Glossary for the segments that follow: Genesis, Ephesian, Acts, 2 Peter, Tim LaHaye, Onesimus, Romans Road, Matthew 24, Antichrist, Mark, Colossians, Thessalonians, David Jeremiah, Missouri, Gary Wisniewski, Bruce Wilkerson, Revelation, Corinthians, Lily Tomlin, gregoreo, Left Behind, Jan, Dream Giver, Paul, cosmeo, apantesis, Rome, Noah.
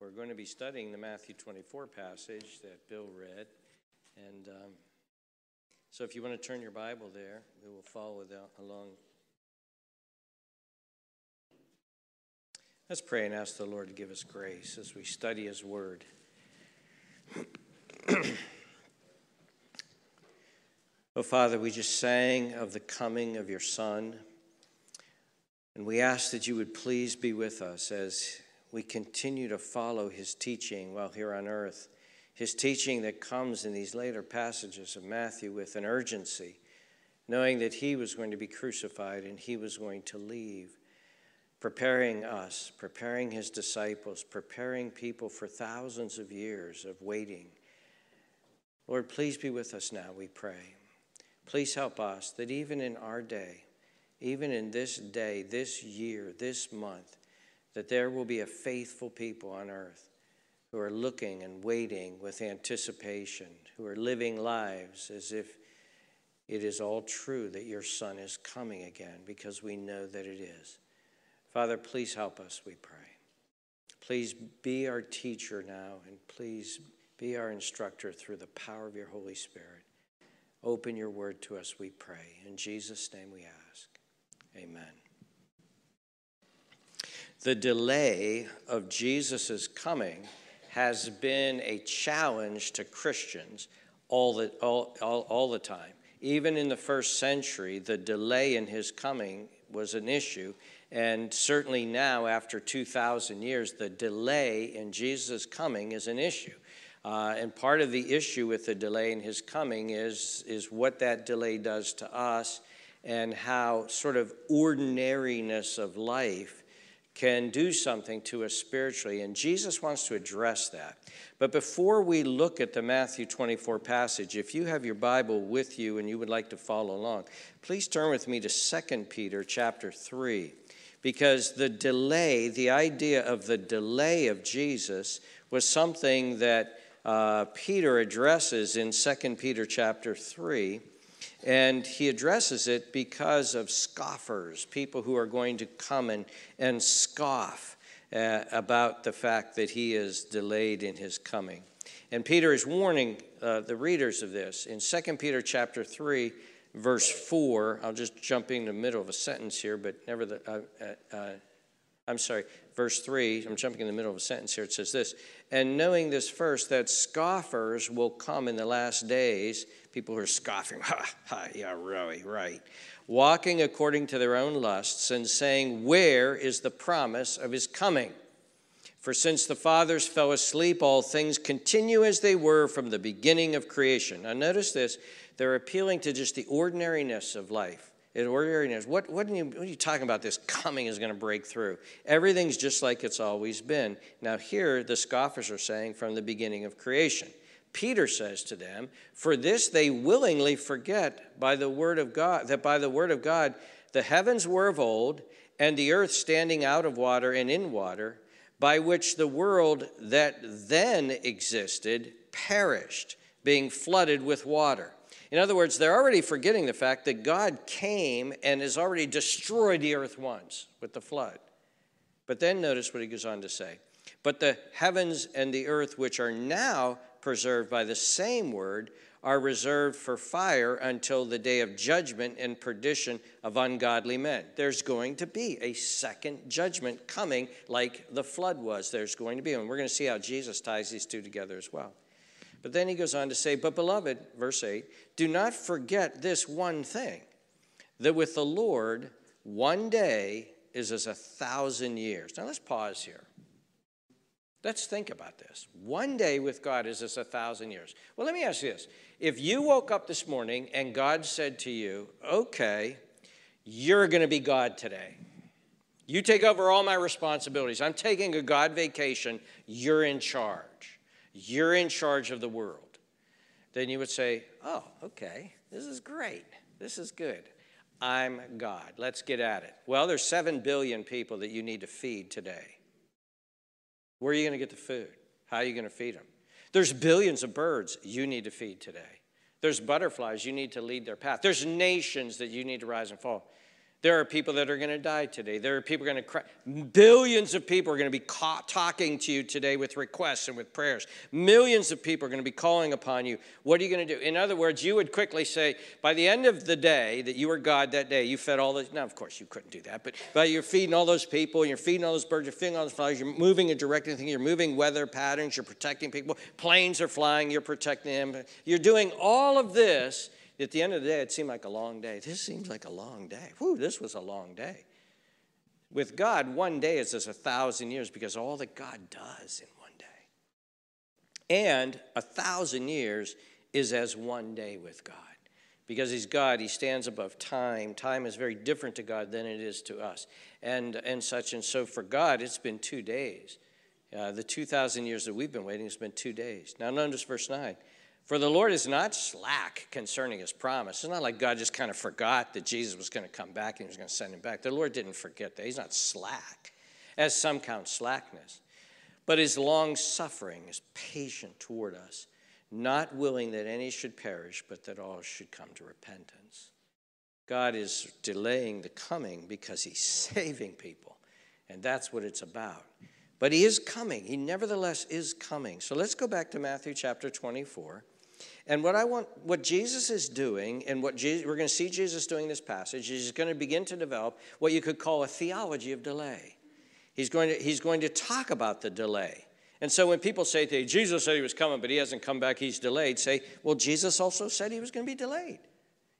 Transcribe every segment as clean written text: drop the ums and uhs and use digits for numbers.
We're going to be studying the Matthew 24 passage that Bill read. And so if you want to turn your Bible there, we will follow along. Let's pray and ask the Lord to give us grace as we study his word. Oh, Father, we just sang of the coming of your Son. And we ask that you would please be with us as we continue to follow his teaching while here on earth, his teaching that comes in these later passages of Matthew with an urgency, knowing that he was going to be crucified and he was going to leave, preparing us, preparing his disciples, preparing people for thousands of years of waiting. Lord, please be with us now, we pray. Please help us that even in our day, even in this day, this year, this month, that there will be a faithful people on earth who are looking and waiting with anticipation, who are living lives as if it is all true that your Son is coming again, because we know that it is. Father, please help us, we pray. Please be our teacher now, and please be our instructor through the power of your Holy Spirit. Open your word to us, we pray. In Jesus' name we ask. Amen. The delay of Jesus' coming has been a challenge to Christians all the time. Even in the first century, the delay in his coming was an issue. And certainly now, after 2,000 years, the delay in Jesus' coming is an issue. And part of the issue with the delay in his coming is what that delay does to us and how sort of ordinariness of life can do something to us spiritually, and Jesus wants to address that. But before we look at the Matthew 24 passage, if you have your Bible with you and you would like to follow along, please turn with me to 2 Peter chapter 3, because the delay, the idea of the delay of Jesus was something that Peter addresses in 2 Peter chapter 3, and he addresses it because of scoffers, people who are going to come and scoff about the fact that he is delayed in his coming. And Peter is warning the readers of this. In 2 Peter chapter 3, verse 4, I'll just jump in the middle of a sentence here, but verse 3, I'm jumping in the middle of a sentence here. It says this, and knowing this first, that scoffers will come in the last days, people who are scoffing, yeah, really, right, walking according to their own lusts and saying, where is the promise of his coming? For since the fathers fell asleep, all things continue as they were from the beginning of creation. Now notice this, they're appealing to just the ordinariness of life. In ordinariness, what are you talking about? This coming is going to break through. Everything's just like it's always been. Now here, the scoffers are saying from the beginning of creation. Peter says to them, for this they willingly forget by the word of God, that by the word of God the heavens were of old, and the earth standing out of water and in water, by which the world that then existed perished, being flooded with water. In other words, they're already forgetting the fact that God came and has already destroyed the earth once with the flood. But then notice what he goes on to say. But the heavens and the earth, which are now preserved by the same word, are reserved for fire until the day of judgment and perdition of ungodly men. There's going to be a second judgment coming like the flood was. There's going to be. And we're going to see how Jesus ties these two together as well. But then he goes on to say, but beloved, verse 8, do not forget this one thing, that with the Lord, one day is as 1,000 years. Now let's pause here. Let's think about this. One day with God is as 1,000 years. Well, let me ask you this. If you woke up this morning and God said to you, okay, you're going to be God today. You take over all my responsibilities. I'm taking a God vacation. You're in charge. You're in charge of the world. Then you would say, oh, okay, this is great. This is good. I'm God. Let's get at it. Well, there's 7 billion people that you need to feed today. Where are you going to get the food? How are you going to feed them? There's billions of birds you need to feed today. There's butterflies you need to lead their path. There's nations that you need to rise and fall. There are people that are going to die today. There are people going to cry. Billions of people are going to be talking to you today with requests and with prayers. Millions of people are going to be calling upon you. What are you going to do? In other words, you would quickly say, by the end of the day that you were God that day, you fed all those. Now, of course, you couldn't do that, but you're feeding all those people. You're feeding all those birds. You're feeding all those flowers. You're moving and directing things. You're moving weather patterns. You're protecting people. Planes are flying. You're protecting them. You're doing all of this. At the end of the day, it seemed like a long day. This seems like a long day. Whew, this was a long day. With God, one day is as 1,000 years because all that God does in one day. And 1,000 years is as one day with God. Because he's God, he stands above time. Time is very different to God than it is to us. And such, and so for God, it's been 2 days. The 2,000 years that we've been waiting has been 2 days. Now notice verse 9. For the Lord is not slack concerning his promise. It's not like God just kind of forgot that Jesus was going to come back and he was going to send him back. The Lord didn't forget that. He's not slack, as some count slackness. But his long-suffering is patient toward us, not willing that any should perish, but that all should come to repentance. God is delaying the coming because he's saving people, and that's what it's about. But he is coming. He nevertheless is coming. So let's go back to Matthew chapter 24. And what Jesus is doing, and we're going to see Jesus doing this passage, is he's going to begin to develop what you could call a theology of delay. He's going to talk about the delay. And so when people say to you, Jesus said he was coming, but he hasn't come back, he's delayed, say, well, Jesus also said he was going to be delayed.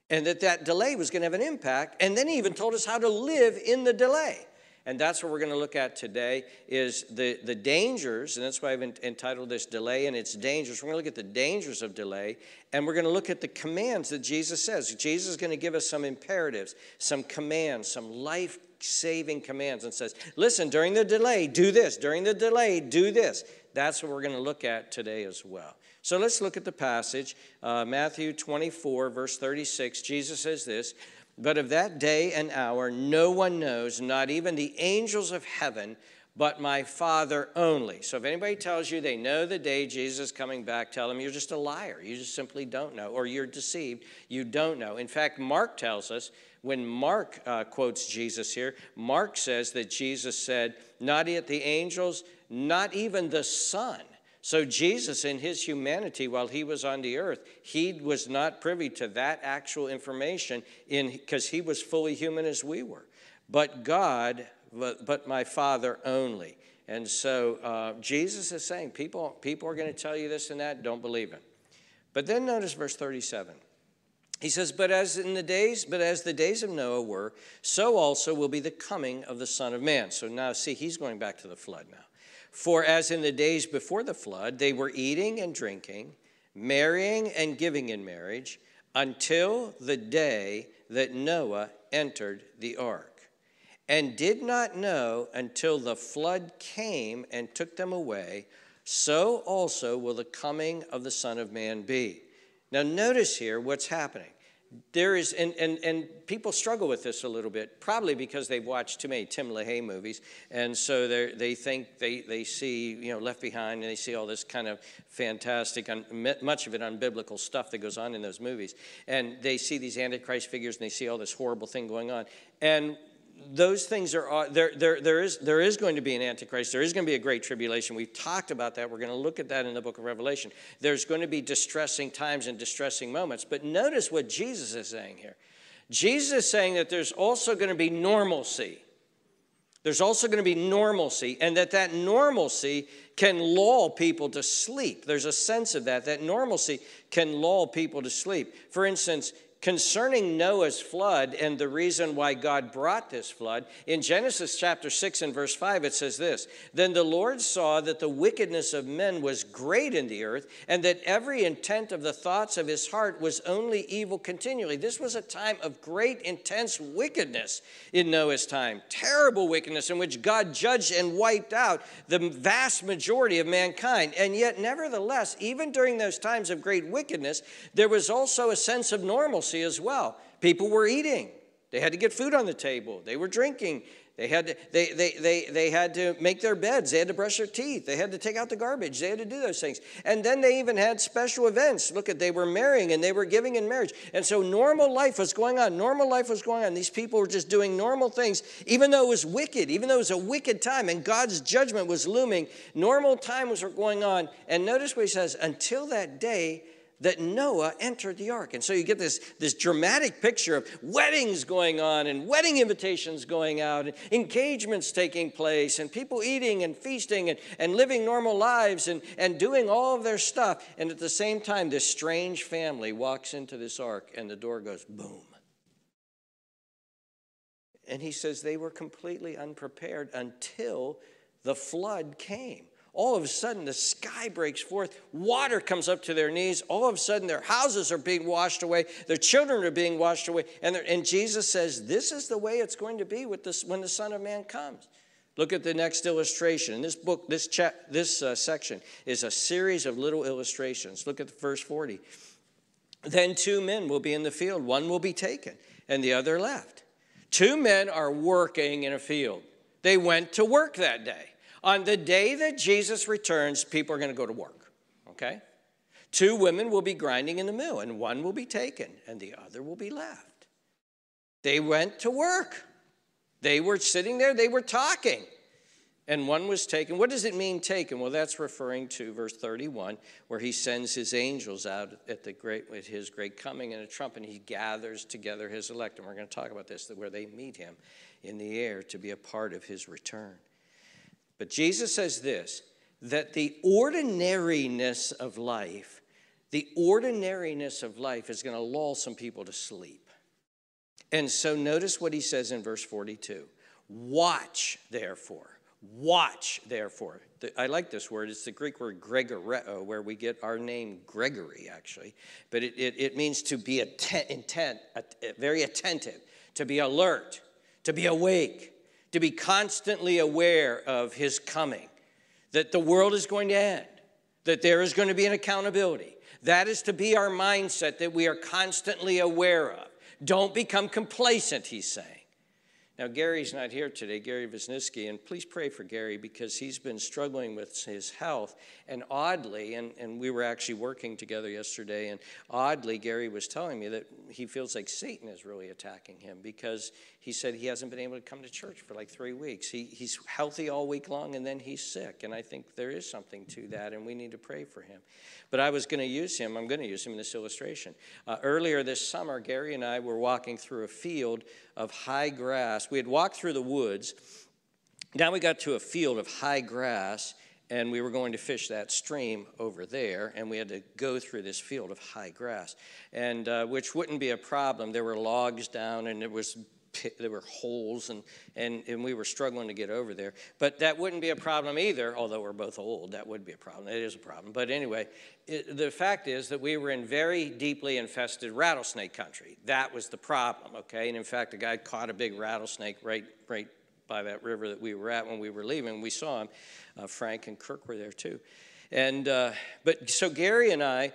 And that delay was going to have an impact. And then he even told us how to live in the delay. And that's what we're going to look at today is the dangers, and that's why I've entitled this Delay and Its Dangers. We're going to look at the dangers of delay, and we're going to look at the commands that Jesus says. Jesus is going to give us some imperatives, some commands, some life-saving commands, and says, listen, during the delay, do this. During the delay, do this. That's what we're going to look at today as well. So let's look at the passage, Matthew 24, verse 36. Jesus says this, but of that day and hour no one knows, not even the angels of heaven, but my Father only. So if anybody tells you they know the day Jesus is coming back, tell them you're just a liar. You just simply don't know, or you're deceived. You don't know. In fact, Mark tells us, when Mark quotes Jesus here, Mark says that Jesus said, not yet the angels, not even the Son. So Jesus, in his humanity, while he was on the earth, he was not privy to that actual information because he was fully human as we were. But God, but my Father only. And so Jesus is saying, people are going to tell you this and that, don't believe him. But then notice verse 37. He says, but as the days of Noah were, so also will be the coming of the Son of Man. So now, see, he's going back to the flood now. For as in the days before the flood, they were eating and drinking, marrying and giving in marriage, until the day that Noah entered the ark, and did not know until the flood came and took them away, so also will the coming of the Son of Man be. Now notice here what's happening. There is, and people struggle with this a little bit, probably because they've watched too many Tim LaHaye movies, and so they think they see, you know, Left Behind, and they see all this kind of fantastic, much of it unbiblical stuff that goes on in those movies, and they see these Antichrist figures, and they see all this horrible thing going on, and those things are there is going to be an Antichrist. There is going to be a great tribulation. We've talked about that. We're going to look at that in the book of Revelation. There's going to be distressing times and distressing moments. But notice what Jesus is saying here. Jesus is saying that there's also going to be normalcy. There's also going to be normalcy, and that normalcy can lull people to sleep. There's a sense of that normalcy can lull people to sleep. For instance, concerning Noah's flood and the reason why God brought this flood, in Genesis chapter 6 and verse 5, it says this, then the Lord saw that the wickedness of men was great in the earth, and that every intent of the thoughts of his heart was only evil continually. This was a time of great, intense wickedness in Noah's time, terrible wickedness in which God judged and wiped out the vast majority of mankind. And yet, nevertheless, even during those times of great wickedness, there was also a sense of normalcy as well. People were eating. They had to get food on the table. They were drinking. They had to make their beds. They had to brush their teeth. They had to take out the garbage. They had to do those things. And then they even had special events. Look at, they were marrying and they were giving in marriage. And so normal life was going on. Normal life was going on. These people were just doing normal things, even though it was wicked, even though it was a wicked time and God's judgment was looming. Normal times were going on. And notice what he says, until that day that Noah entered the ark. And so you get this dramatic picture of weddings going on and wedding invitations going out and engagements taking place and people eating and feasting and living normal lives and doing all of their stuff. And at the same time, this strange family walks into this ark and the door goes boom. And he says they were completely unprepared until the flood came. All of a sudden, the sky breaks forth. Water comes up to their knees. All of a sudden, their houses are being washed away. Their children are being washed away. And Jesus says, this is the way it's going to be with this, when the Son of Man comes. Look at the next illustration. In this book, this section is a series of little illustrations. Look at the verse 40. Then two men will be in the field. One will be taken and the other left. Two men are working in a field. They went to work that day. On the day that Jesus returns, people are going to go to work, okay? Two women will be grinding in the mill, and one will be taken, and the other will be left. They went to work. They were sitting there. They were talking, and one was taken. What does it mean, taken? Well, that's referring to verse 31, where he sends his angels out at his great coming in a trumpet, and he gathers together his elect, and we're going to talk about this, where they meet him in the air to be a part of his return. But Jesus says this, that the ordinariness of life is going to lull some people to sleep. And so notice what he says in verse 42. Watch, therefore. I like this word. It's the Greek word gregoreo, where we get our name Gregory, actually. But it means to be very attentive, to be alert, to be awake, to be constantly aware of his coming, that the world is going to end, that there is going to be an accountability. That is to be our mindset that we are constantly aware of. Don't become complacent, he's saying. Now, Gary's not here today, Gary Wisniewski, and please pray for Gary because he's been struggling with his health. And oddly, and we were actually working together yesterday, and oddly, Gary was telling me that he feels like Satan is really attacking him because he said he hasn't been able to come to church for like 3 weeks. He's healthy all week long, and then he's sick. And I think there is something to that, and we need to pray for him. But I'm going to use him in this illustration. Earlier this summer, Gary and I were walking through a field of high grass. We had walked through the woods. Now we got to a field of high grass, and we were going to fish that stream over there, and we had to go through this field of high grass, and which wouldn't be a problem. There were logs down, and there were holes, and we were struggling to get over there. But that wouldn't be a problem either, although we're both old. That would be a problem. It is a problem. But anyway, the fact is that we were in very deeply infested rattlesnake country. That was the problem, okay? And in fact, a guy caught a big rattlesnake right by that river that we were at when we were leaving. We saw him. Frank and Kirk were there too. And but so Gary and I,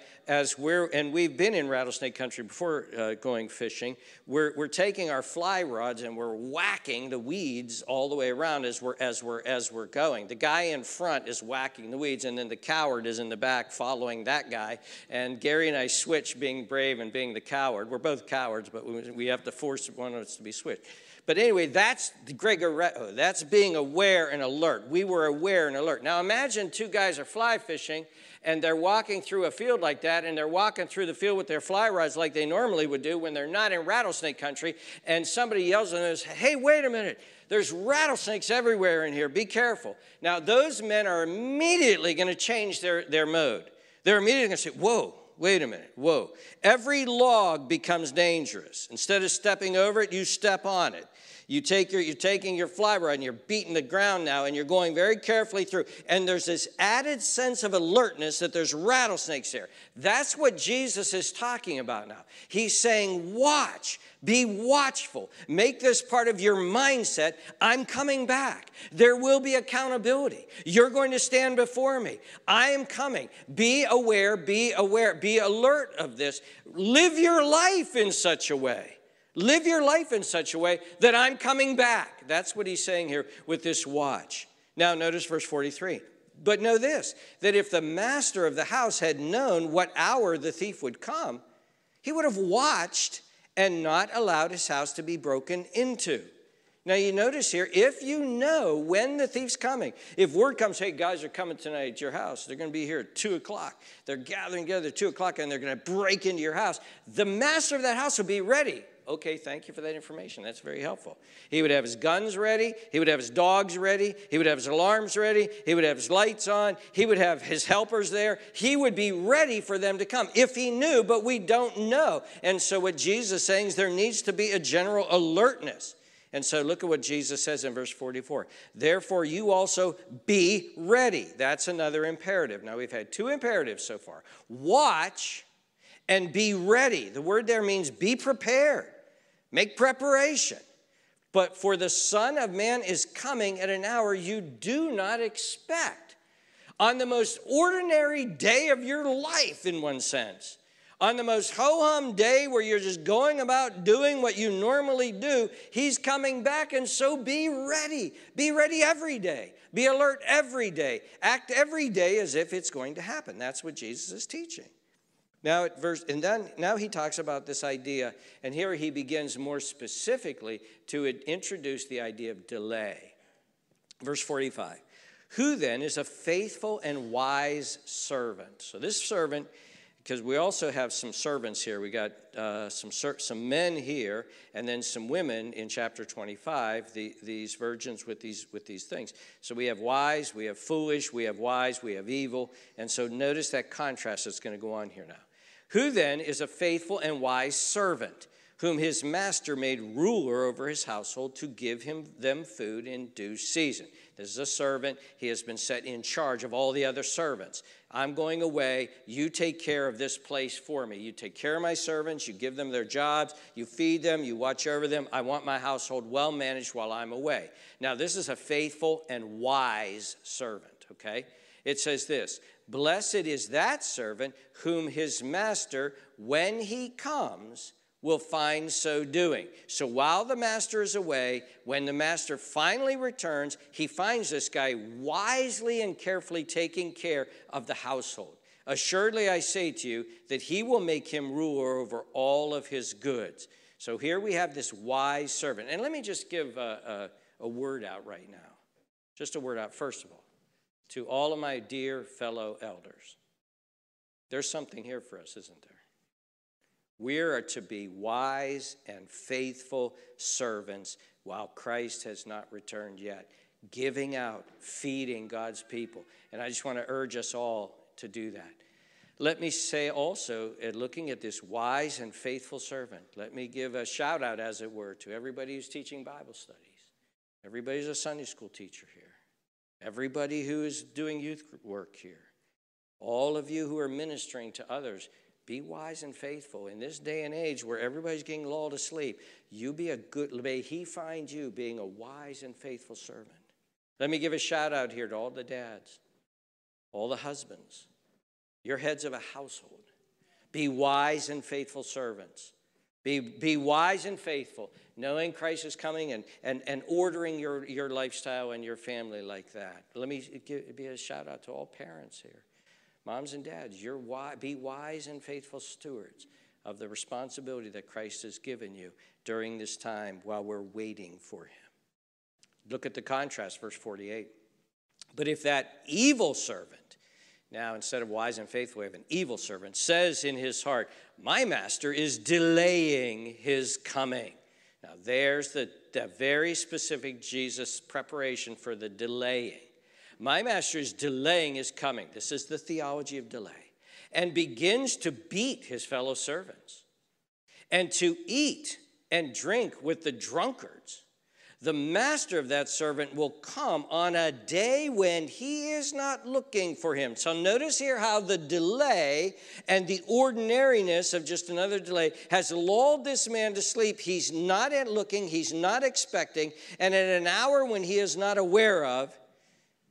we've been in rattlesnake country before going fishing. We're taking our fly rods and we're whacking the weeds all the way around as we're going. The guy in front is whacking the weeds, and then the coward is in the back following that guy. And Gary and I switch being brave and being the coward. We're both cowards, but we have to force one of us to be switched. But anyway, that's the gregoreo. That's being aware and alert. We were aware and alert. Now imagine two guys are fly fishing, and they're walking through a field like that, and they're walking through the field with their fly rods like they normally would do when they're not in rattlesnake country, and somebody yells at them, hey, wait a minute. There's rattlesnakes everywhere in here. Be careful. Now, those men are immediately going to change their mode. They're immediately going to say, whoa. Wait a minute, whoa. Every log becomes dangerous. Instead of stepping over it, you step on it. You're taking your fly rod and you're beating the ground now, and you're going very carefully through. And there's this added sense of alertness that there's rattlesnakes here. That's what Jesus is talking about now. He's saying, watch, be watchful. Make this part of your mindset. I'm coming back. There will be accountability. You're going to stand before me. I am coming. Be aware, be alert of this. Live your life in such a way. Live your life in such a way that I'm coming back. That's what he's saying here with this watch. Now notice verse 43. But know this, that if the master of the house had known what hour the thief would come, he would have watched and not allowed his house to be broken into. Now you notice here, if you know when the thief's coming, if word comes, hey, guys are coming tonight at your house, they're going to be here at 2 o'clock. They're gathering together at 2 o'clock and they're going to break into your house. The master of that house will be ready. Okay, thank you for that information. That's very helpful. He would have his guns ready. He would have his dogs ready. He would have his alarms ready. He would have his lights on. He would have his helpers there. He would be ready for them to come if he knew, but we don't know. And so what Jesus is saying is there needs to be a general alertness. And so look at what Jesus says in verse 44. Therefore, you also be ready. That's another imperative. Now, we've had two imperatives so far. Watch and be ready. The word there means be prepared. Make preparation. But for the Son of Man is coming at an hour you do not expect. On the most ordinary day of your life, in one sense. On the most ho-hum day where you're just going about doing what you normally do, he's coming back, and so be ready. Be ready every day. Be alert every day. Act every day as if it's going to happen. That's what Jesus is teaching. Now, at verse, and then now he talks about this idea, and here he begins more specifically to introduce the idea of delay. Verse 45, who then is a faithful and wise servant? So this servant, because we also have some servants here. We got some men here, and then some women in chapter 25, these virgins with these things. So we have wise, we have foolish, we have wise, we have evil. And so notice that contrast that's going to go on here now. Who then is a faithful and wise servant, whom his master made ruler over his household to give them food in due season? This is a servant. He has been set in charge of all the other servants. I'm going away. You take care of this place for me. You take care of my servants. You give them their jobs. You feed them. You watch over them. I want my household well managed while I'm away. Now, this is a faithful and wise servant, okay? It says this, blessed is that servant whom his master, when he comes, will find so doing. So while the master is away, when the master finally returns, he finds this guy wisely and carefully taking care of the household. Assuredly, I say to you that he will make him ruler over all of his goods. So here we have this wise servant. And let me just give a word out right now. Just a word out, first of all, to all of my dear fellow elders. There's something here for us, isn't there? We are to be wise and faithful servants while Christ has not returned yet, giving out, feeding God's people. And I just want to urge us all to do that. Let me say also, looking at this wise and faithful servant, let me give a shout out, as it were, to everybody who's teaching Bible studies. Everybody's a Sunday school teacher here. Everybody who is doing youth work here. All of you who are ministering to others, be wise and faithful. In this day and age where everybody's getting lulled to sleep, you be a good, may he find you being a wise and faithful servant. Let me give a shout out here to all the dads, all the husbands, your heads of a household. Be wise and faithful servants. Be wise and faithful, knowing Christ is coming and ordering your lifestyle and your family like that. Let me give a shout out to all parents here. Moms and dads, be wise and faithful stewards of the responsibility that Christ has given you during this time while we're waiting for him. Look at the contrast, verse 48. But if that evil servant, now instead of wise and faithful, we have an evil servant, says in his heart, my master is delaying his coming. Now there's the very specific Jesus preparation for the delaying. My master is delaying his coming. This is the theology of delay. And begins to beat his fellow servants and to eat and drink with the drunkards. The master of that servant will come on a day when he is not looking for him. So notice here how the delay and the ordinariness of just another delay has lulled this man to sleep. He's not looking, he's not expecting, and at an hour when he is not aware of.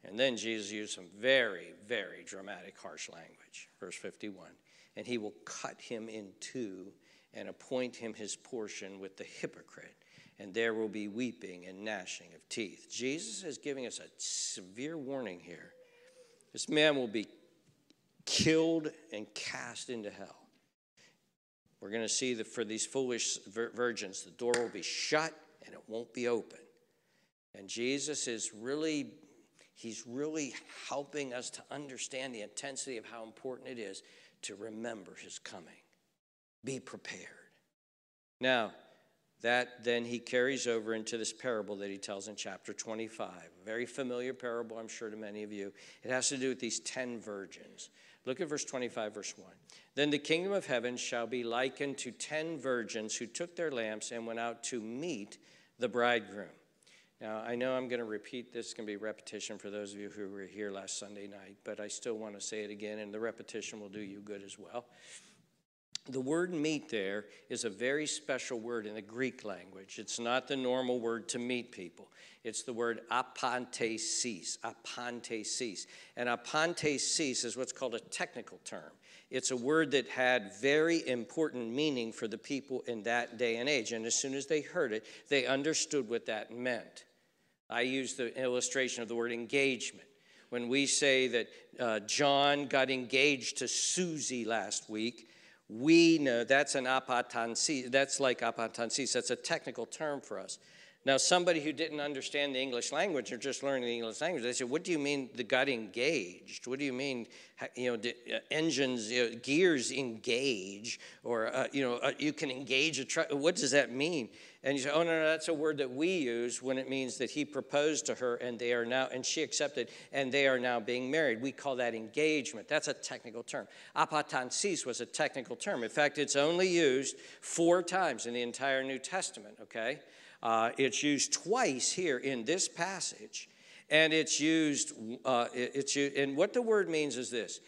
And then Jesus used some very, very dramatic, harsh language. Verse 51, and he will cut him in two and appoint him his portion with the hypocrite, and there will be weeping and gnashing of teeth. Jesus is giving us a severe warning here. This man will be killed and cast into hell. We're going to see that for these foolish virgins, the door will be shut and it won't be open. And Jesus is really, he's really helping us to understand the intensity of how important it is to remember his coming. Be prepared. Now, that then he carries over into this parable that he tells in chapter 25. A very familiar parable, I'm sure, to many of you. It has to do with these 10 virgins. Look at verse 25, verse 1. Then the kingdom of heaven shall be likened to 10 virgins who took their lamps and went out to meet the bridegroom. Now, I know I'm going to repeat this. It's going to be repetition for those of you who were here last Sunday night, but I still want to say it again, and the repetition will do you good as well. The word meet there is a very special word in the Greek language. It's not the normal word to meet people. It's the word apantesis, apantesis. And apantesis is what's called a technical term. It's a word that had very important meaning for the people in that day and age. And as soon as they heard it, they understood what that meant. I use the illustration of the word engagement. When we say that John got engaged to Susie last week, we know that's an apantesis. That's like apantesis. That's a technical term for us. Now, somebody who didn't understand the English language or just learning the English language, they said, what do you mean they got engaged? What do you mean, engines, gears engage? Or, you can engage a truck. What does that mean? And you say, oh, no, that's a word that we use when it means that he proposed to her and they are now, and she accepted, and they are now being married. We call that engagement. That's a technical term. Apantesis was a technical term. In fact, it's only used 4 times in the entire New Testament, okay? It's used twice here in this passage, and it's used, and what the word means is this.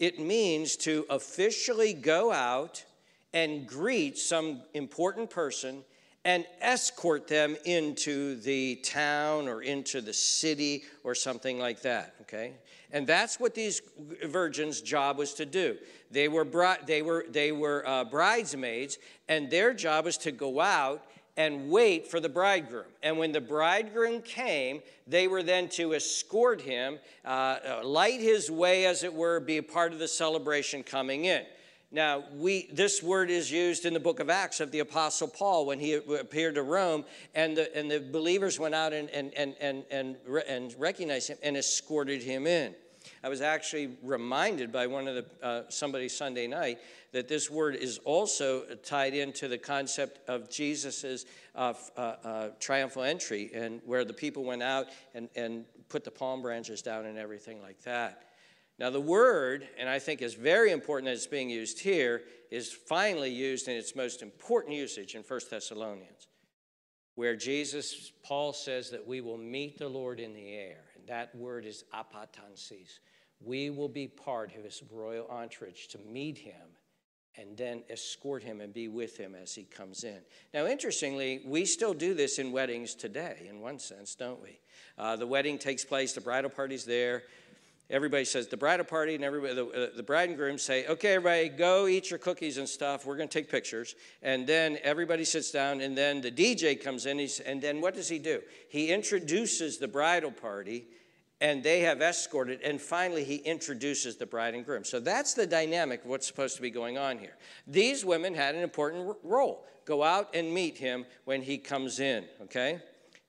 It means to officially go out and greet some important person and escort them into the town or into the city or something like that, okay? And that's what these virgins' job was to do. They were, bridesmaids, and their job was to go out and wait for the bridegroom. And when the bridegroom came, they were then to escort him, light his way, as it were, be a part of the celebration coming in. Now, this word is used in the book of Acts of the Apostle Paul when he appeared to Rome, and the believers went out and recognized him and escorted him in. I was actually reminded by one of the somebody Sunday night that this word is also tied into the concept of Jesus's triumphal entry, and where the people went out and put the palm branches down and everything like that. Now, the word, and I think is very important that it's being used here, is finally used in its most important usage in 1 Thessalonians, where Paul says that we will meet the Lord in the air. And that word is apatansis. We will be part of his royal entourage to meet him and then escort him and be with him as he comes in. Now, interestingly, we still do this in weddings today, in one sense, don't we? The wedding takes place, the bridal party's there. Everybody says the bridal party, and everybody, the bride and groom say, okay, everybody, go eat your cookies and stuff. We're going to take pictures. And then everybody sits down, and then the DJ comes in, and then what does he do? He introduces the bridal party, and they have escorted, and finally he introduces the bride and groom. So that's the dynamic of what's supposed to be going on here. These women had an important role. Go out and meet him when he comes in, okay?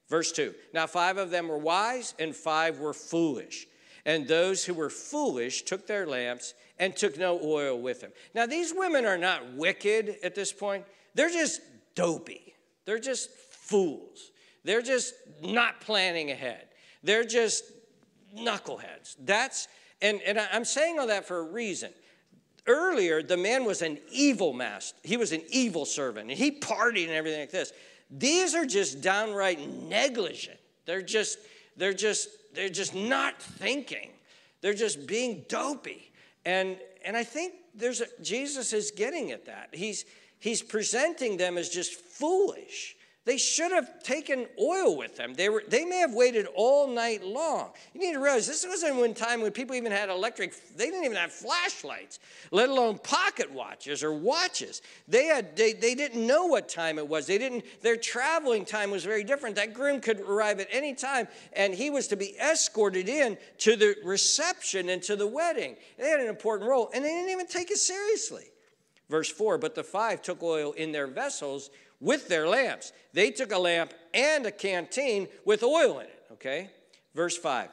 Verse 2, now 5 of them were wise, and 5 were foolish. And those who were foolish took their lamps and took no oil with them. Now, these women are not wicked at this point. They're just dopey. They're just fools. They're just not planning ahead. They're just knuckleheads. And I'm saying all that for a reason. Earlier, the man was an evil master. He was an evil servant, and he partied and everything like this. These are just downright negligent. They're just not thinking. They're just being dopey. And I think Jesus is getting at that. He's presenting them as just foolish. They should have taken oil with them. They may have waited all night long. You need to realize this wasn't one time when people even had electric. They didn't even have flashlights, let alone pocket watches or watches. They didn't know what time it was. Their traveling time was very different. That groom could arrive at any time, and he was to be escorted in to the reception and to the wedding. They had an important role, and they didn't even take it seriously. Verse 4, but the 5 took oil in their vessels with their lamps. They took a lamp and a canteen with oil in it, okay? Verse 5,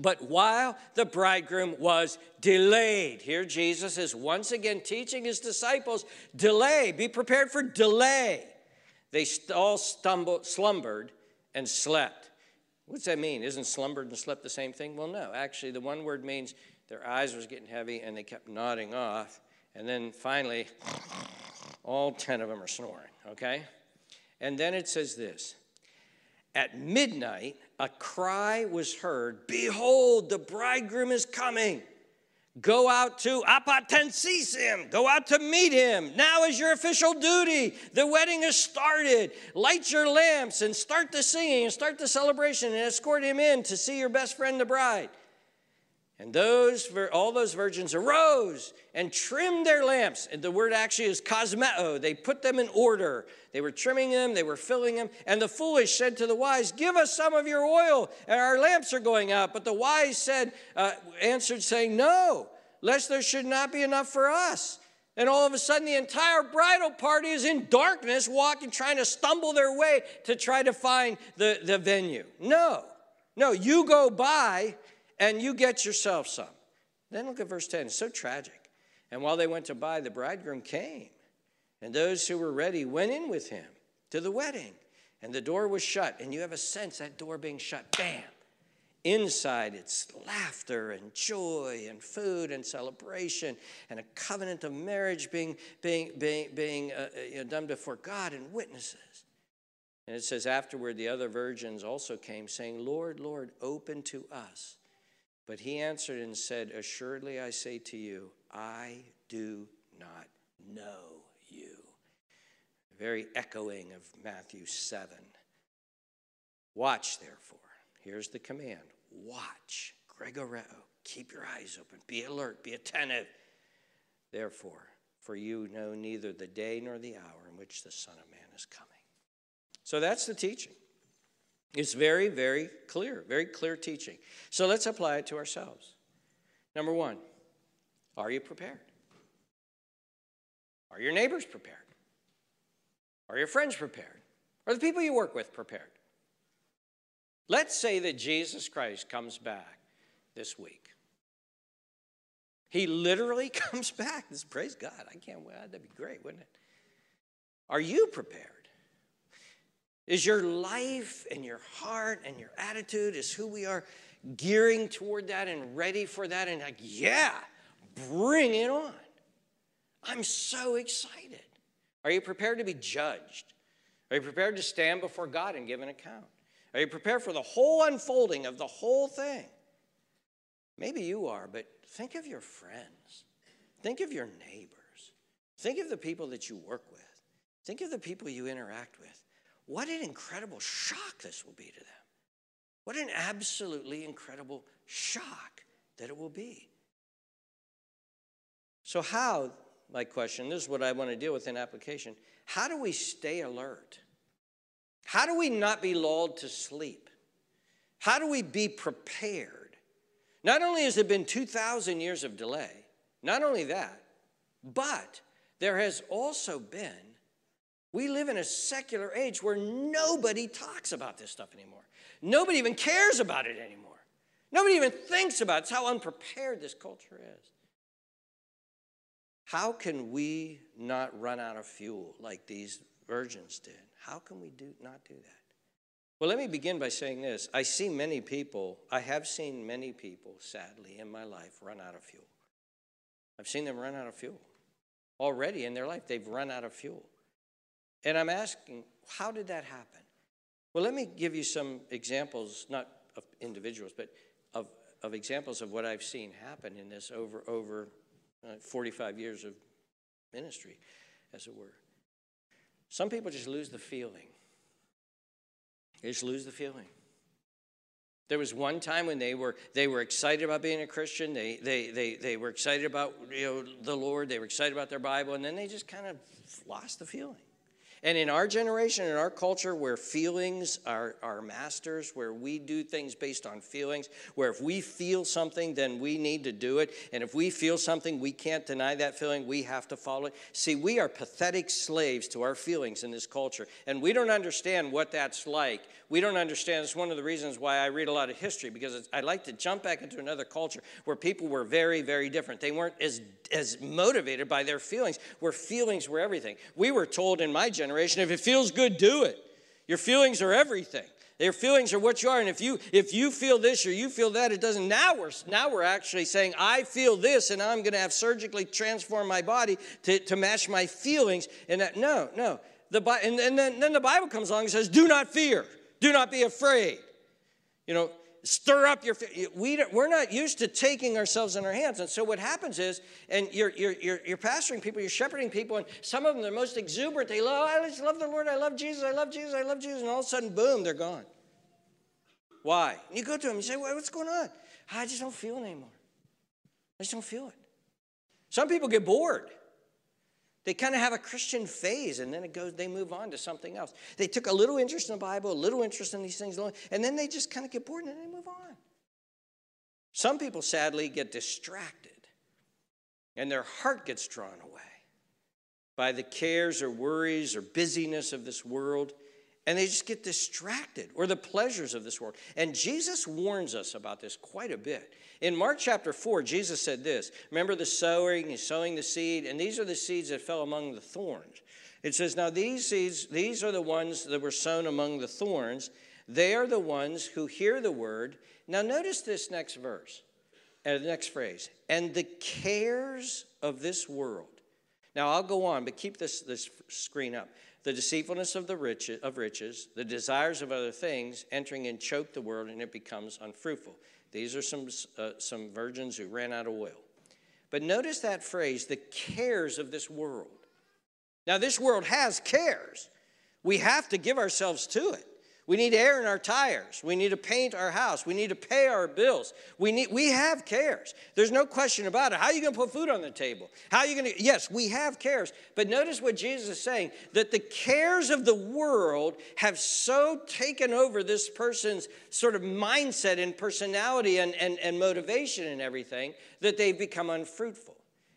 but while the bridegroom was delayed, here Jesus is once again teaching his disciples, delay, be prepared for delay. They all slumbered and slept. What's that mean? Isn't slumbered and slept the same thing? Well, no. Actually, the one word means their eyes was getting heavy and they kept nodding off. And then finally, all 10 of them are snoring, okay? And then it says this. At midnight, a cry was heard, behold, the bridegroom is coming. Go out to apantesis him. Go out to meet him. Now is your official duty. The wedding has started. Light your lamps and start the singing and start the celebration and escort him in to see your best friend, the bride. And all those virgins arose and trimmed their lamps. And the word actually is cosmeo. They put them in order. They were trimming them. They were filling them. And the foolish said to the wise, give us some of your oil, and our lamps are going out. But the wise answered, saying, no, lest there should not be enough for us. And all of a sudden, the entire bridal party is in darkness, walking, trying to stumble their way to try to find the venue. No, you go by and you get yourself some. Then look at verse 10. It's so tragic. And while they went to buy, the bridegroom came, and those who were ready went in with him to the wedding, and the door was shut. And you have a sense that door being shut. Bam! Inside, it's laughter and joy and food and celebration and a covenant of marriage being done before God and witnesses. And it says, afterward, the other virgins also came, saying, Lord, Lord, open to us. But he answered and said, assuredly I say to you, I do not know you. Very echoing of Matthew 7. Watch, therefore. Here's the command. Watch. Gregoreo. Keep your eyes open. Be alert. Be attentive. Therefore, for you know neither the day nor the hour in which the Son of Man is coming. So that's the teaching. It's very, very clear teaching. So let's apply it to ourselves. Number one, are you prepared? Are your neighbors prepared? Are your friends prepared? Are the people you work with prepared? Let's say that Jesus Christ comes back this week. He literally comes back. Praise God. I can't wait. That'd be great, wouldn't it? Are you prepared? Is your life and your heart and your attitude, is who we are, gearing toward that and ready for that? And like, yeah, bring it on. I'm so excited. Are you prepared to be judged? Are you prepared to stand before God and give an account? Are you prepared for the whole unfolding of the whole thing? Maybe you are, but think of your friends. Think of your neighbors. Think of the people that you work with. Think of the people you interact with. What an incredible shock this will be to them. What an absolutely incredible shock that it will be. So how, my question, this is what I want to deal with in application. How do we stay alert? How do we not be lulled to sleep? How do we be prepared? Not only has there been 2,000 years of delay, not only that, but there has also been, we live in a secular age where nobody talks about this stuff anymore. Nobody even cares about it anymore. Nobody even thinks about it. It's how unprepared this culture is. How can we not run out of fuel like these virgins did? How can we not do that? Well, let me begin by saying this. I have seen many people, sadly, in my life run out of fuel. I've seen them run out of fuel. Already in their life, they've run out of fuel. And I'm asking, how did that happen? Well, let me give you some examples, not of individuals, but of examples of what I've seen happen in this over 45 years of ministry, as it were. Some people just lose the feeling. They just lose the feeling. There was one time when they were excited about being a Christian. They were excited about, the Lord. They were excited about their Bible, and then they just kind of lost the feeling. And in our generation, in our culture, where feelings are our masters, where we do things based on feelings, where if we feel something, then we need to do it. And if we feel something, we can't deny that feeling. We have to follow it. See, we are pathetic slaves to our feelings in this culture. And we don't understand what that's like. We don't understand. It's one of the reasons why I read a lot of history, because I like to jump back into another culture where people were very, very different. They weren't as motivated by their feelings, where feelings were everything. We were told in my generation, if it feels good, do it. Your feelings are everything. Your feelings are what you are, and if you feel this or you feel that, it doesn't. Now we're actually saying, I feel this, and I'm going to have surgically transform my body to match my feelings. And that no. And then the Bible comes along and says, do not fear, do not be afraid. Stir up your feelings. We're not used to taking ourselves in our hands. And so what happens is, and you're pastoring people, you're shepherding people, and some of them, they're most exuberant. They love, I just love the Lord. I love Jesus. I love Jesus. I love Jesus. And all of a sudden, boom, they're gone. Why? And you go to them and you say, what's going on? I just don't feel it anymore. I just don't feel it. Some people get bored. They kind of have a Christian phase, and then it goes. They move on to something else. They took a little interest in the Bible, a little interest in these things, and then they just kind of get bored, and then they move on. Some people, sadly, get distracted, and their heart gets drawn away by the cares or worries or busyness of this world, and they just get distracted, or the pleasures of this world. And Jesus warns us about this quite a bit. In Mark chapter 4, Jesus said this. Remember the sowing, he's sowing the seed, and these are the seeds that fell among the thorns. It says, now these seeds, these are the ones that were sown among the thorns. They are the ones who hear the word. Now notice this next verse, the next phrase, and the cares of this world. Now I'll go on, but keep this screen up. The deceitfulness of riches, the desires of other things, entering and choke the word, and it becomes unfruitful. These are some virgins who ran out of oil. But notice that phrase, the cares of this world. Now, this world has cares. We have to give ourselves to it. We need air in our tires. We need to paint our house. We need to pay our bills. We have cares. There's no question about it. How are you going to put food on the table? How are you going to? Yes, we have cares. But notice what Jesus is saying, that the cares of the world have so taken over this person's sort of mindset and personality and motivation and everything that they've become unfruitful.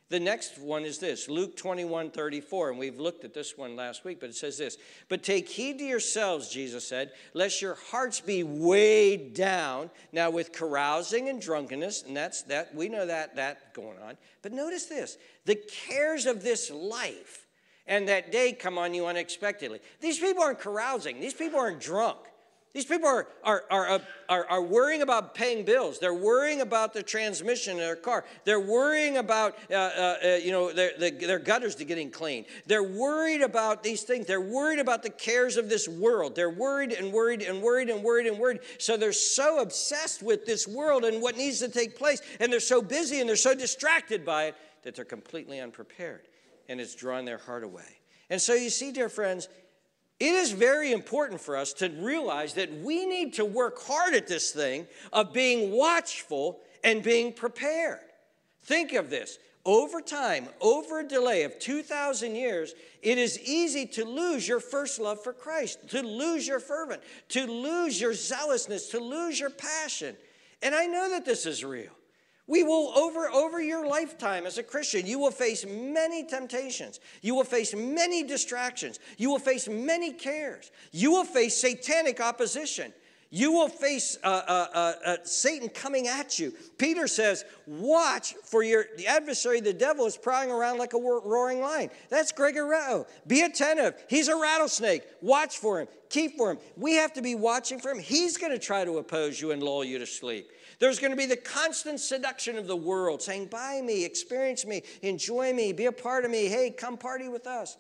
The next one is this, Luke 21:34, and we've looked at this one last week, but it says this, but take heed to yourselves, Jesus said, lest your hearts be weighed down, now with carousing and drunkenness, and that's we know that going on. But notice this, the cares of this life and that day come on you unexpectedly. These people aren't carousing. These people aren't drunk. These people are worrying about paying bills. They're worrying about the transmission in their car. They're worrying about their gutters to getting clean. They're worried about these things. They're worried about the cares of this world. They're worried. So they're so obsessed with this world and what needs to take place, and they're so busy and they're so distracted by it that they're completely unprepared, and it's drawn their heart away. And so you see, dear friends, it is very important for us to realize that we need to work hard at this thing of being watchful and being prepared. Think of this. Over time, over a delay of 2,000 years, it is easy to lose your first love for Christ, to lose your fervent, to lose your zealousness, to lose your passion. And I know that this is real. We will, over your lifetime as a Christian, you will face many temptations. You will face many distractions. You will face many cares. You will face satanic opposition. You will face Satan coming at you. Peter says, watch for the adversary, the devil, is prying around like a roaring lion. That's gregoreo. Be attentive. He's a rattlesnake. Watch for him. Keep for him. We have to be watching for him. He's going to try to oppose you and lull you to sleep. There's going to be the constant seduction of the world saying, buy me, experience me, enjoy me, be a part of me. Hey, come party with us.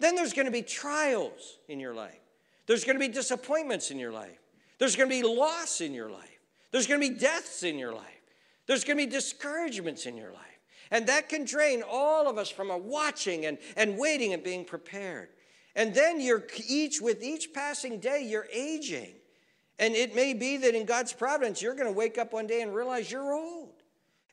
Then there's going to be trials in your life. There's going to be disappointments in your life. There's going to be loss in your life. There's going to be deaths in your life. There's going to be discouragements in your life. And that can drain all of us from our watching and waiting and being prepared. And then with each passing day, you're aging. And it may be that in God's providence, you're going to wake up one day and realize you're old.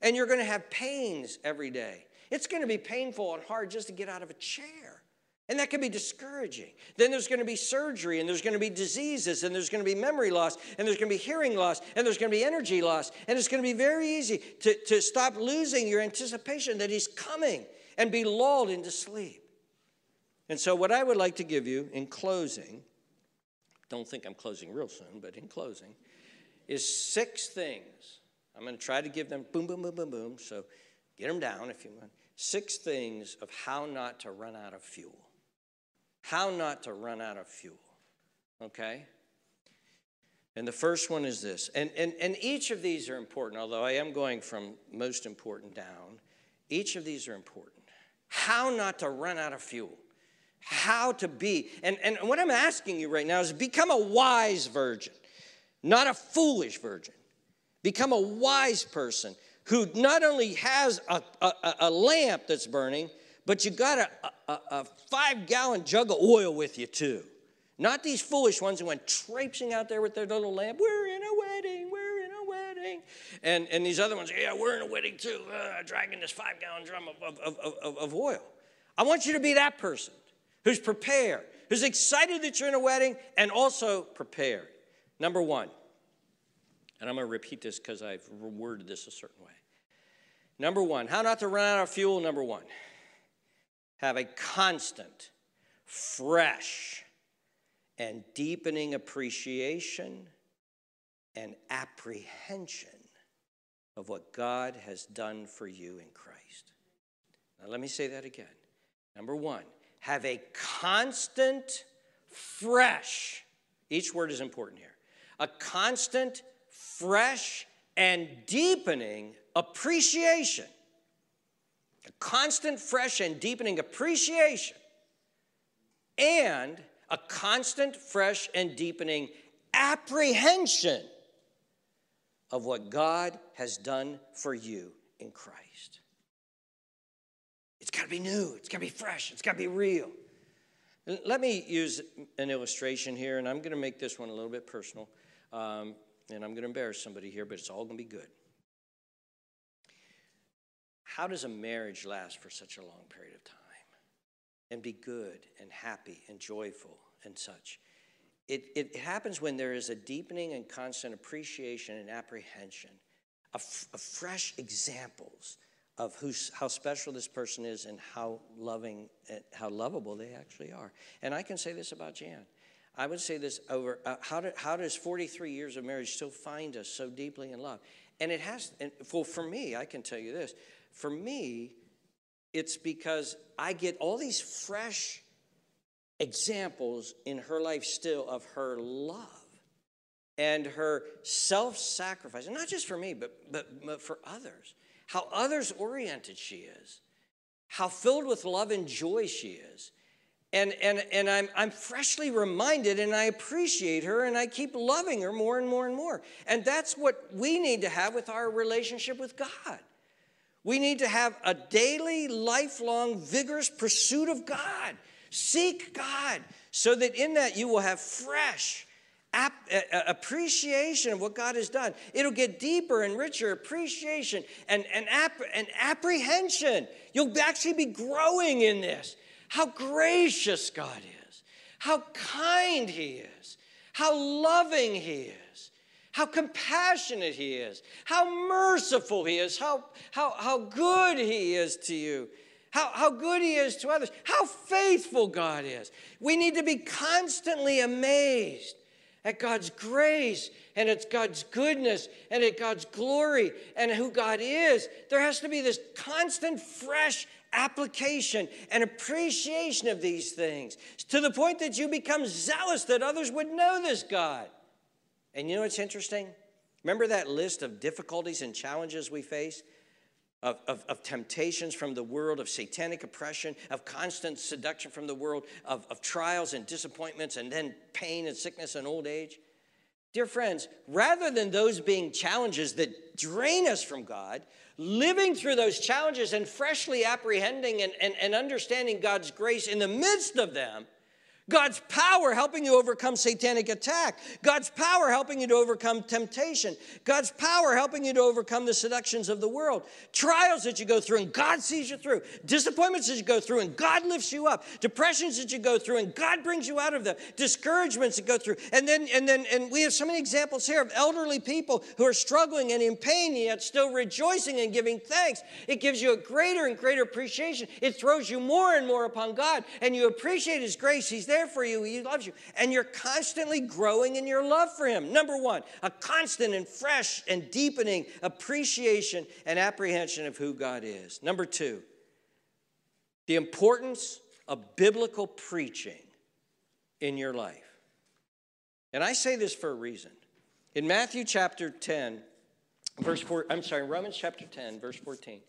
And you're going to have pains every day. It's going to be painful and hard just to get out of a chair. And that can be discouraging. Then there's going to be surgery, and there's going to be diseases, and there's going to be memory loss, and there's going to be hearing loss, and there's going to be energy loss. And it's going to be very easy to stop losing your anticipation that he's coming and be lulled into sleep. And so what I would like to give you in closing, don't think I'm closing real soon, but in closing, is 6 things. I'm going to try to give them boom, boom, boom, boom, boom. So get them down if you want. 6 things of how not to run out of fuel. How not to run out of fuel, okay? And the first one is this. And each of these are important, although I am going from most important down. Each of these are important. How not to run out of fuel. How to be. And what I'm asking you right now is become a wise virgin, not a foolish virgin. Become a wise person who not only has a lamp that's burning, but you got a 5-gallon jug of oil with you, too. Not these foolish ones who went traipsing out there with their little lamp. We're in a wedding. We're in a wedding. And these other ones, yeah, we're in a wedding, too, dragging this 5-gallon drum of oil. I want you to be that person who's prepared, who's excited that you're in a wedding, and also prepared. Number one, and I'm going to repeat this because I've worded this a certain way. Number one, how not to run out of fuel, number one. Have a constant, fresh, and deepening appreciation and apprehension of what God has done for you in Christ. Now, let me say that again. Number one, have a constant, fresh, each word is important here, a constant, fresh, and deepening appreciation. A constant, fresh, and deepening appreciation, and a constant, fresh, and deepening apprehension of what God has done for you in Christ. It's got to be new. It's got to be fresh. It's got to be real. Let me use an illustration here, and I'm going to make this one a little bit personal, and I'm going to embarrass somebody here, but it's all going to be good. How does a marriage last for such a long period of time and be good and happy and joyful and such? It happens when there is a deepening and constant appreciation and apprehension of fresh examples of how special this person is and how loving, how lovable they actually are. And I can say this about Jan. I would say this over, how does 43 years of marriage still find us so deeply in love? And it has, and, well, for me, I can tell you this. For me, it's because I get all these fresh examples in her life still of her love and her self-sacrifice. And not just for me, but for others. How others-oriented she is. How filled with love and joy she is. And I'm freshly reminded, and I appreciate her, and I keep loving her more and more and more. And that's what we need to have with our relationship with God. We need to have a daily, lifelong, vigorous pursuit of God. Seek God so that in that you will have fresh appreciation of what God has done. It'll get deeper and richer appreciation and apprehension. You'll actually be growing in this. How gracious God is. How kind he is. How loving he is. How compassionate he is, how merciful he is, how good he is to you, how good he is to others, how faithful God is. We need to be constantly amazed at God's grace and at God's goodness and at God's glory and who God is. There has to be this constant, fresh application and appreciation of these things to the point that you become zealous that others would know this God. And you know what's interesting? Remember that list of difficulties and challenges we face? Of temptations from the world, of satanic oppression, of constant seduction from the world, of trials and disappointments, and then pain and sickness and old age? Dear friends, rather than those being challenges that drain us from God, living through those challenges and freshly apprehending and understanding God's grace in the midst of them God's power helping you overcome satanic attack. God's power helping you to overcome temptation. God's power helping you to overcome the seductions of the world. Trials that you go through and God sees you through. Disappointments that you go through and God lifts you up. Depressions that you go through and God brings you out of them. Discouragements that go through. And we have so many examples here of elderly people who are struggling and in pain yet still rejoicing and giving thanks. It gives you a greater and greater appreciation. It throws you more and more upon God and you appreciate His grace. He's there for you. He loves you. And you're constantly growing in your love for Him. Number one, a constant and fresh and deepening appreciation and apprehension of who God is. Number two, the importance of biblical preaching in your life. And I say this for a reason. In Matthew chapter 10, verse 4, I'm sorry, Romans chapter 10, verse 14,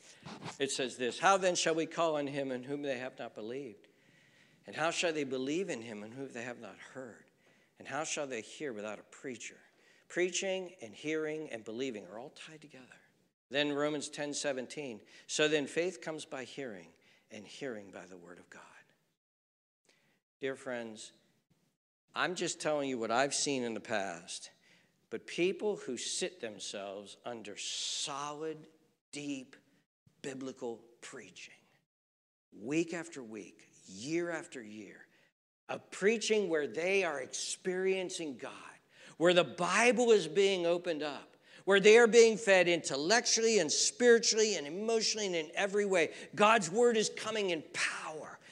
it says this, "How then shall we call on Him in whom they have not believed? And how shall they believe in Him in whom they have not heard? And how shall they hear without a preacher?" Preaching and hearing and believing are all tied together. Then Romans 10:17. "So then faith comes by hearing, and hearing by the word of God." Dear friends, I'm just telling you what I've seen in the past. But people who sit themselves under solid, deep, biblical preaching, week after week, year after year, of preaching where they are experiencing God, where the Bible is being opened up, where they are being fed intellectually and spiritually and emotionally and in every way. God's word is coming in power.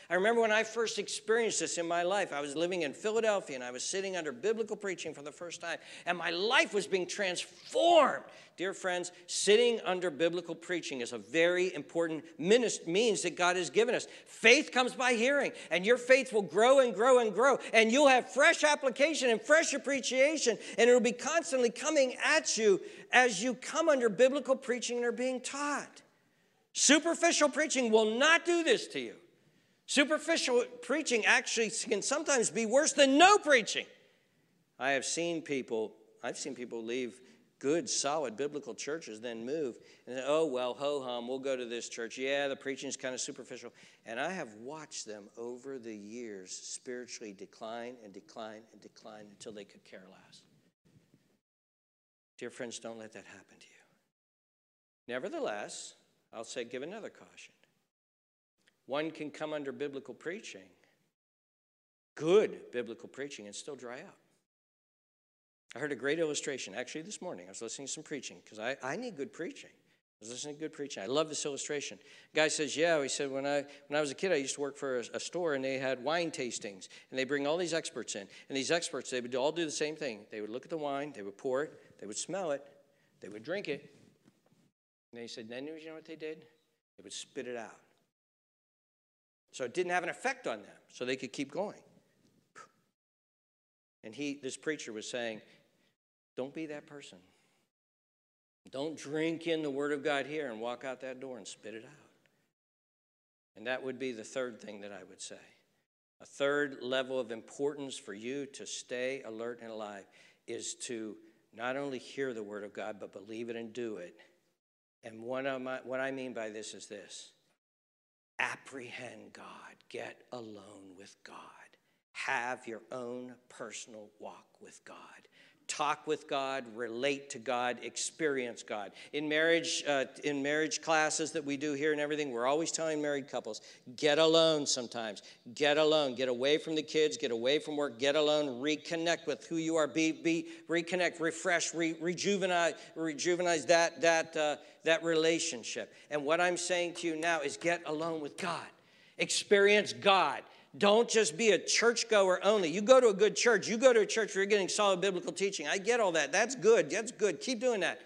I remember when I first experienced this in my life. I was living in Philadelphia, and I was sitting under biblical preaching for the first time, and my life was being transformed. Dear friends, sitting under biblical preaching is a very important means that God has given us. Faith comes by hearing, and your faith will grow and grow and grow, and you'll have fresh application and fresh appreciation, and it'll be constantly coming at you as you come under biblical preaching and are being taught. Superficial preaching will not do this to you. Superficial preaching actually can sometimes be worse than no preaching. I've seen people leave good, solid biblical churches, then move, and then, "Oh, well, ho-hum, we'll go to this church. Yeah, the preaching's kind of superficial." And I have watched them over the years spiritually decline and decline and decline until they could care less. Dear friends, don't let that happen to you. Nevertheless, I'll say give another caution. One can come under biblical preaching, good biblical preaching, and still dry up. I heard a great illustration. Actually, this morning, I was listening to some preaching because I need good preaching. I was listening to good preaching. I love this illustration. The guy says, "Yeah," he said, when I was a kid, I used to work for a store, and they had wine tastings, and they bring all these experts in. And these experts, they would all do the same thing. They would look at the wine. They would pour it. They would smell it. They would drink it. And they said, then you know what they did? They would spit it out. So it didn't have an effect on them, so they could keep going. And this preacher was saying, don't be that person. Don't drink in the word of God here and walk out that door and spit it out. And that would be the third thing that I would say. A third level of importance for you to stay alert and alive is to not only hear the word of God, but believe it and do it. And what I mean by this is this. Apprehend God. Get alone with God. Have your own personal walk with God. Talk with God, relate to God, experience God. In marriage classes that we do here and everything, we're always telling married couples, get alone sometimes. Get alone. Get away from the kids. Get away from work. Get alone. Reconnect with who you are. Reconnect, refresh, rejuvenate that relationship. And what I'm saying to you now is get alone with God. Experience God. Don't just be a churchgoer only. You go to a good church. You go to a church where you're getting solid biblical teaching. I get all that. That's good. That's good. Keep doing that.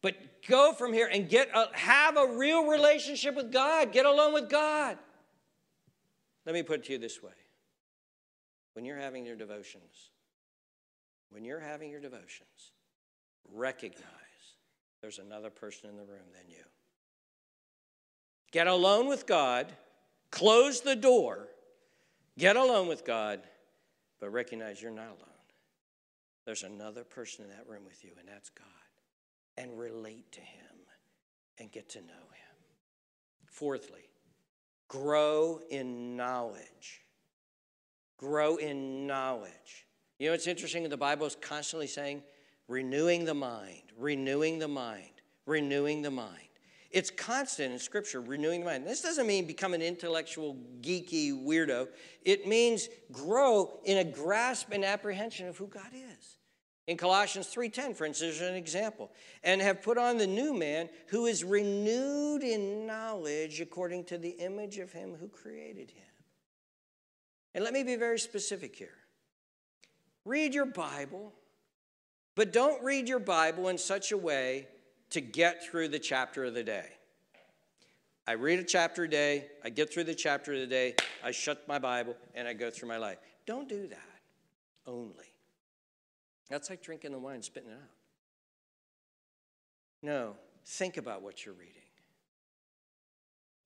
But go from here and have a real relationship with God. Get alone with God. Let me put it to you this way. When you're having your devotions, recognize there's another person in the room than you. Get alone with God. Close the door. Get alone with God, but recognize you're not alone. There's another person in that room with you, and that's God. And relate to Him and get to know Him. Fourthly, grow in knowledge. grow in knowledge. You know, it's interesting, the Bible is constantly saying, renewing the mind, renewing the mind, renewing the mind. It's constant in Scripture, renewing the mind. This doesn't mean become an intellectual, geeky weirdo. It means grow in a grasp and apprehension of who God is. In Colossians 3:10, for instance, there's an example. And have put on the new man who is renewed in knowledge according to the image of him who created him. And let me be very specific here. Read your Bible, but don't read your Bible in such a way to get through the chapter of the day. I read a chapter a day, I get through the chapter of the day, I shut my Bible, and I go through my life. Don't do that only. That's like drinking the wine and spitting it out. No, think about what you're reading.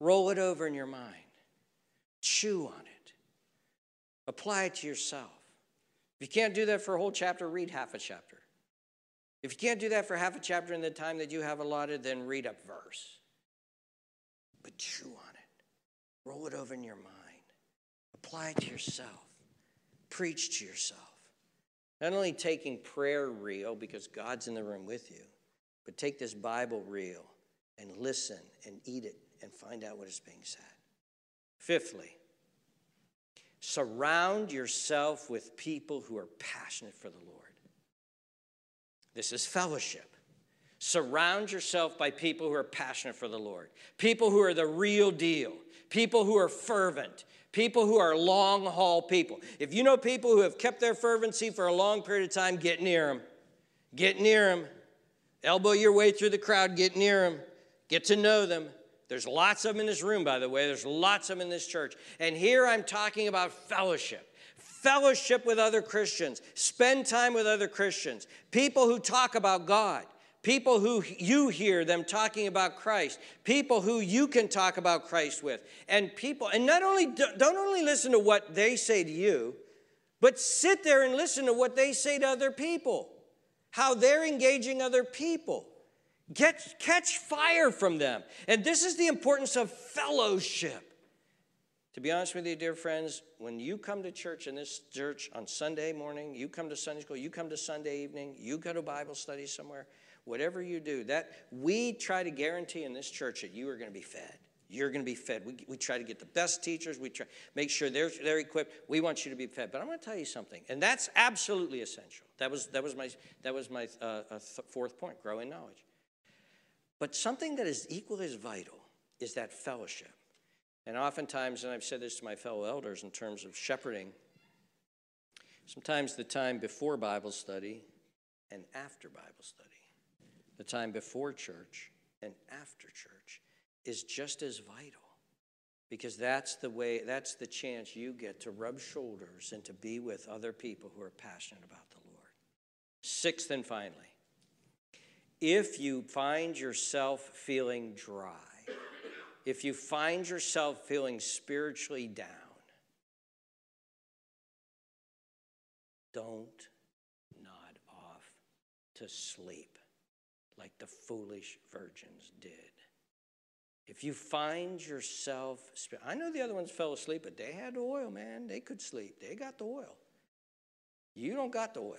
Roll it over in your mind. Chew on it. Apply it to yourself. If you can't do that for a whole chapter, read half a chapter. If you can't do that for half a chapter in the time that you have allotted, then read a verse. But chew on it. Roll it over in your mind. Apply it to yourself. Preach to yourself. Not only taking prayer real, because God's in the room with you, but take this Bible real and listen and eat it and find out what is being said. Fifthly, surround yourself with people who are passionate for the Lord. This is fellowship. Surround yourself by people who are passionate for the Lord. People who are the real deal. People who are fervent. People who are long-haul people. If you know people who have kept their fervency for a long period of time, get near them. Get near them. Elbow your way through the crowd. Get near them. Get to know them. There's lots of them in this room, by the way. There's lots of them in this church. And here I'm talking about fellowship. Fellowship with other Christians. Spend time with other Christians. People who talk about God. People who you hear them talking about Christ. People who you can talk about Christ with. And people, and not only, don't only listen to what they say to you, but sit there and listen to what they say to other people. How they're engaging other people. Catch fire from them. And this is the importance of fellowship. To be honest with you, dear friends, when you come to church in this church on Sunday morning, you come to Sunday school, you come to Sunday evening, you go to Bible study somewhere, whatever you do, that we try to guarantee in this church that you are going to be fed. You're going to be fed. We try to get the best teachers. We try make sure they're equipped. We want you to be fed. But I'm going to tell you something, and that's absolutely essential. That was my fourth point: grow in knowledge. But something that is equally as vital is that fellowship. And oftentimes, and I've said this to my fellow elders in terms of shepherding, sometimes the time before Bible study and after Bible study, the time before church and after church is just as vital, because that's the chance you get to rub shoulders and to be with other people who are passionate about the Lord. Sixth and finally, if you find yourself feeling dry, if you find yourself feeling spiritually down, don't nod off to sleep like the foolish virgins did. If you find yourself, I know the other ones fell asleep, but they had the oil, man. They could sleep. They got the oil. You don't got the oil.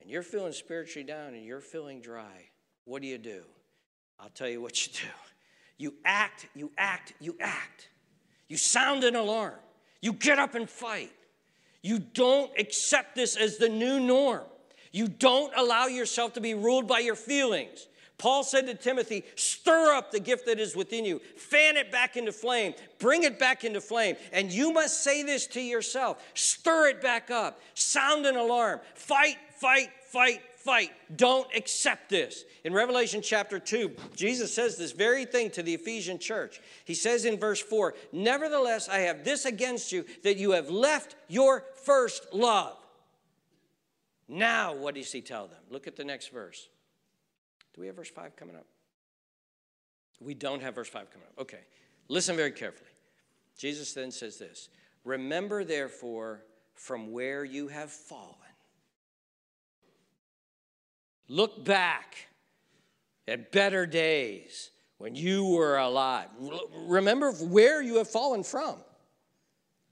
And you're feeling spiritually down and you're feeling dry. What do? I'll tell you what you do. You act, you act, you act. You sound an alarm. You get up and fight. You don't accept this as the new norm. You don't allow yourself to be ruled by your feelings. Paul said to Timothy, stir up the gift that is within you. Fan it back into flame. Bring it back into flame. And you must say this to yourself. Stir it back up. Sound an alarm. Fight, fight, fight. Fight. Don't accept this. In Revelation chapter 2, Jesus says this very thing to the Ephesian church. He says in verse 4, nevertheless, I have this against you, that you have left your first love. Now, what does he tell them? Look at the next verse. Do we have verse 5 coming up? We don't have verse 5 coming up. Okay. Listen very carefully. Jesus then says this, remember, therefore, from where you have fallen. Look back at better days when you were alive. Remember where you have fallen from.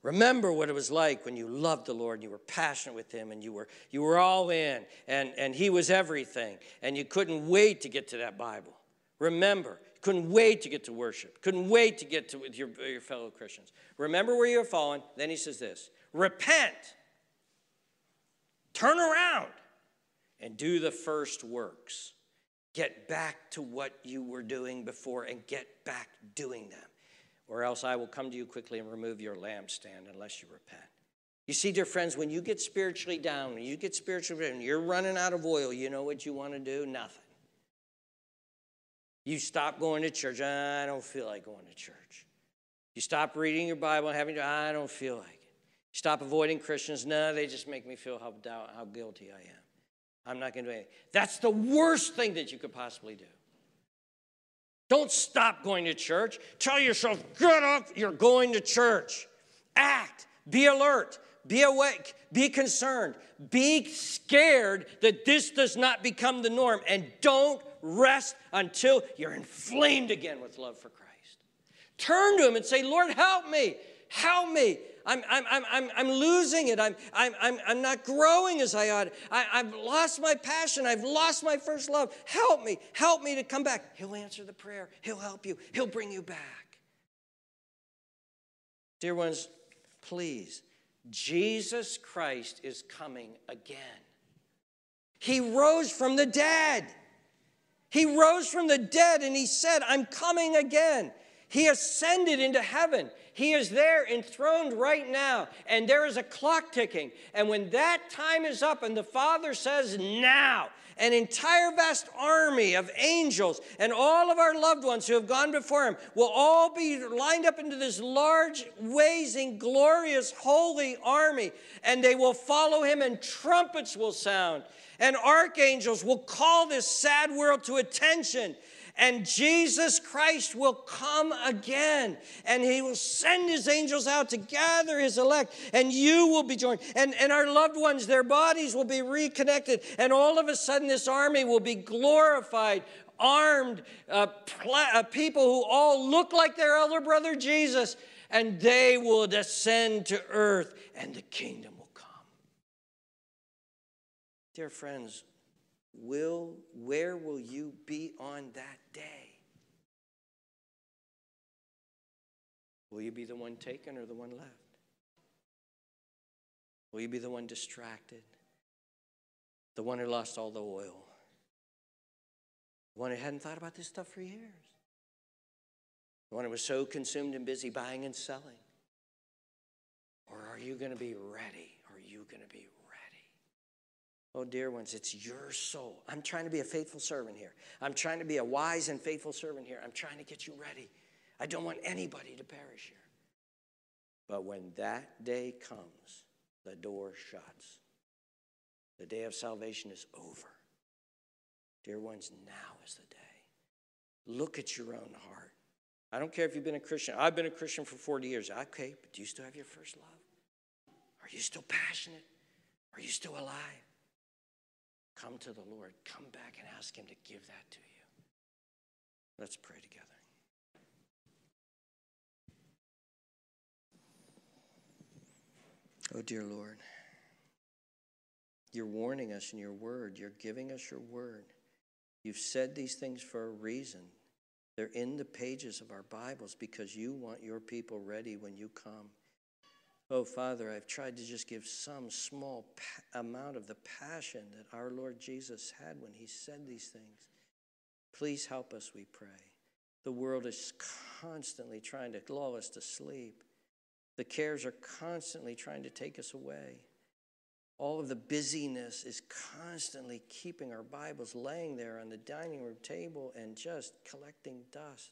Remember what it was like when you loved the Lord and you were passionate with him and you were all in and he was everything and you couldn't wait to get to that Bible. Remember, couldn't wait to get to worship, couldn't wait to get to with your fellow Christians. Remember where you're fallen. Then he says this, repent, turn around and do the first works. Get back to what you were doing before and get back doing them. Or else I will come to you quickly and remove your lampstand unless you repent. You see, dear friends, when you get spiritually down, when you get spiritually down, you're running out of oil, you know what you want to do? Nothing. You stop going to church. I don't feel like going to church. You stop reading your Bible and having to, I don't feel like it. You stop avoiding Christians. No, they just make me feel how guilty I am. I'm not going to do anything. That's the worst thing that you could possibly do. Don't stop going to church. Tell yourself, get up, you're going to church. Act, be alert, be awake, be concerned, be scared that this does not become the norm, and don't rest until you're inflamed again with love for Christ. Turn to him and say, Lord, help me, help me. I'm losing it. I'm not growing as I ought. I've lost my passion. I've lost my first love. Help me. Help me to come back. He'll answer the prayer. He'll help you. He'll bring you back. Dear ones, please, Jesus Christ is coming again. He rose from the dead. He rose from the dead and he said, I'm coming again. He ascended into heaven. He is there enthroned right now, and there is a clock ticking. And when that time is up and the Father says now, an entire vast army of angels and all of our loved ones who have gone before him will all be lined up into this large, wazing, glorious, holy army, and they will follow him, and trumpets will sound, and archangels will call this sad world to attention. And Jesus Christ will come again, and he will send his angels out to gather his elect, and you will be joined. And our loved ones, their bodies will be reconnected, and all of a sudden this army will be glorified, armed people who all look like their elder brother Jesus, and they will descend to earth, and the kingdom will come. Dear friends, where will you be on that day? Will you be the one taken or the one left? Will you be the one distracted? The one who lost all the oil? The one who hadn't thought about this stuff for years? The one who was so consumed and busy buying and selling? Or are you going to be ready? Are you going to be ready? Oh, dear ones, it's your soul. I'm trying to be a faithful servant here. I'm trying to be a wise and faithful servant here. I'm trying to get you ready. I don't want anybody to perish here. But when that day comes, the door shuts. The day of salvation is over. Dear ones, now is the day. Look at your own heart. I don't care if you've been a Christian. I've been a Christian for 40 years. Okay, but do you still have your first love? Are you still passionate? Are you still alive? Come to the Lord. Come back and ask him to give that to you. Let's pray together. Oh, dear Lord, you're warning us in your word. You're giving us your word. You've said these things for a reason. They're in the pages of our Bibles because you want your people ready when you come. Oh, Father, I've tried to just give some small amount of the passion that our Lord Jesus had when he said these things. Please help us, we pray. The world is constantly trying to lull us to sleep. The cares are constantly trying to take us away. All of the busyness is constantly keeping our Bibles laying there on the dining room table and just collecting dust.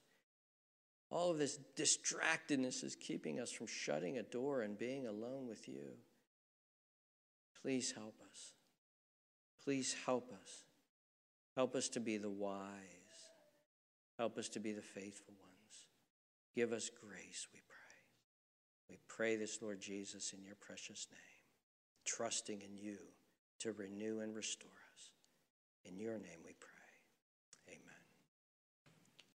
All of this distractedness is keeping us from shutting a door and being alone with you. Please help us. Please help us. Help us to be the wise. Help us to be the faithful ones. Give us grace, we pray. We pray this, Lord Jesus, in your precious name, trusting in you to renew and restore us. In your name we pray.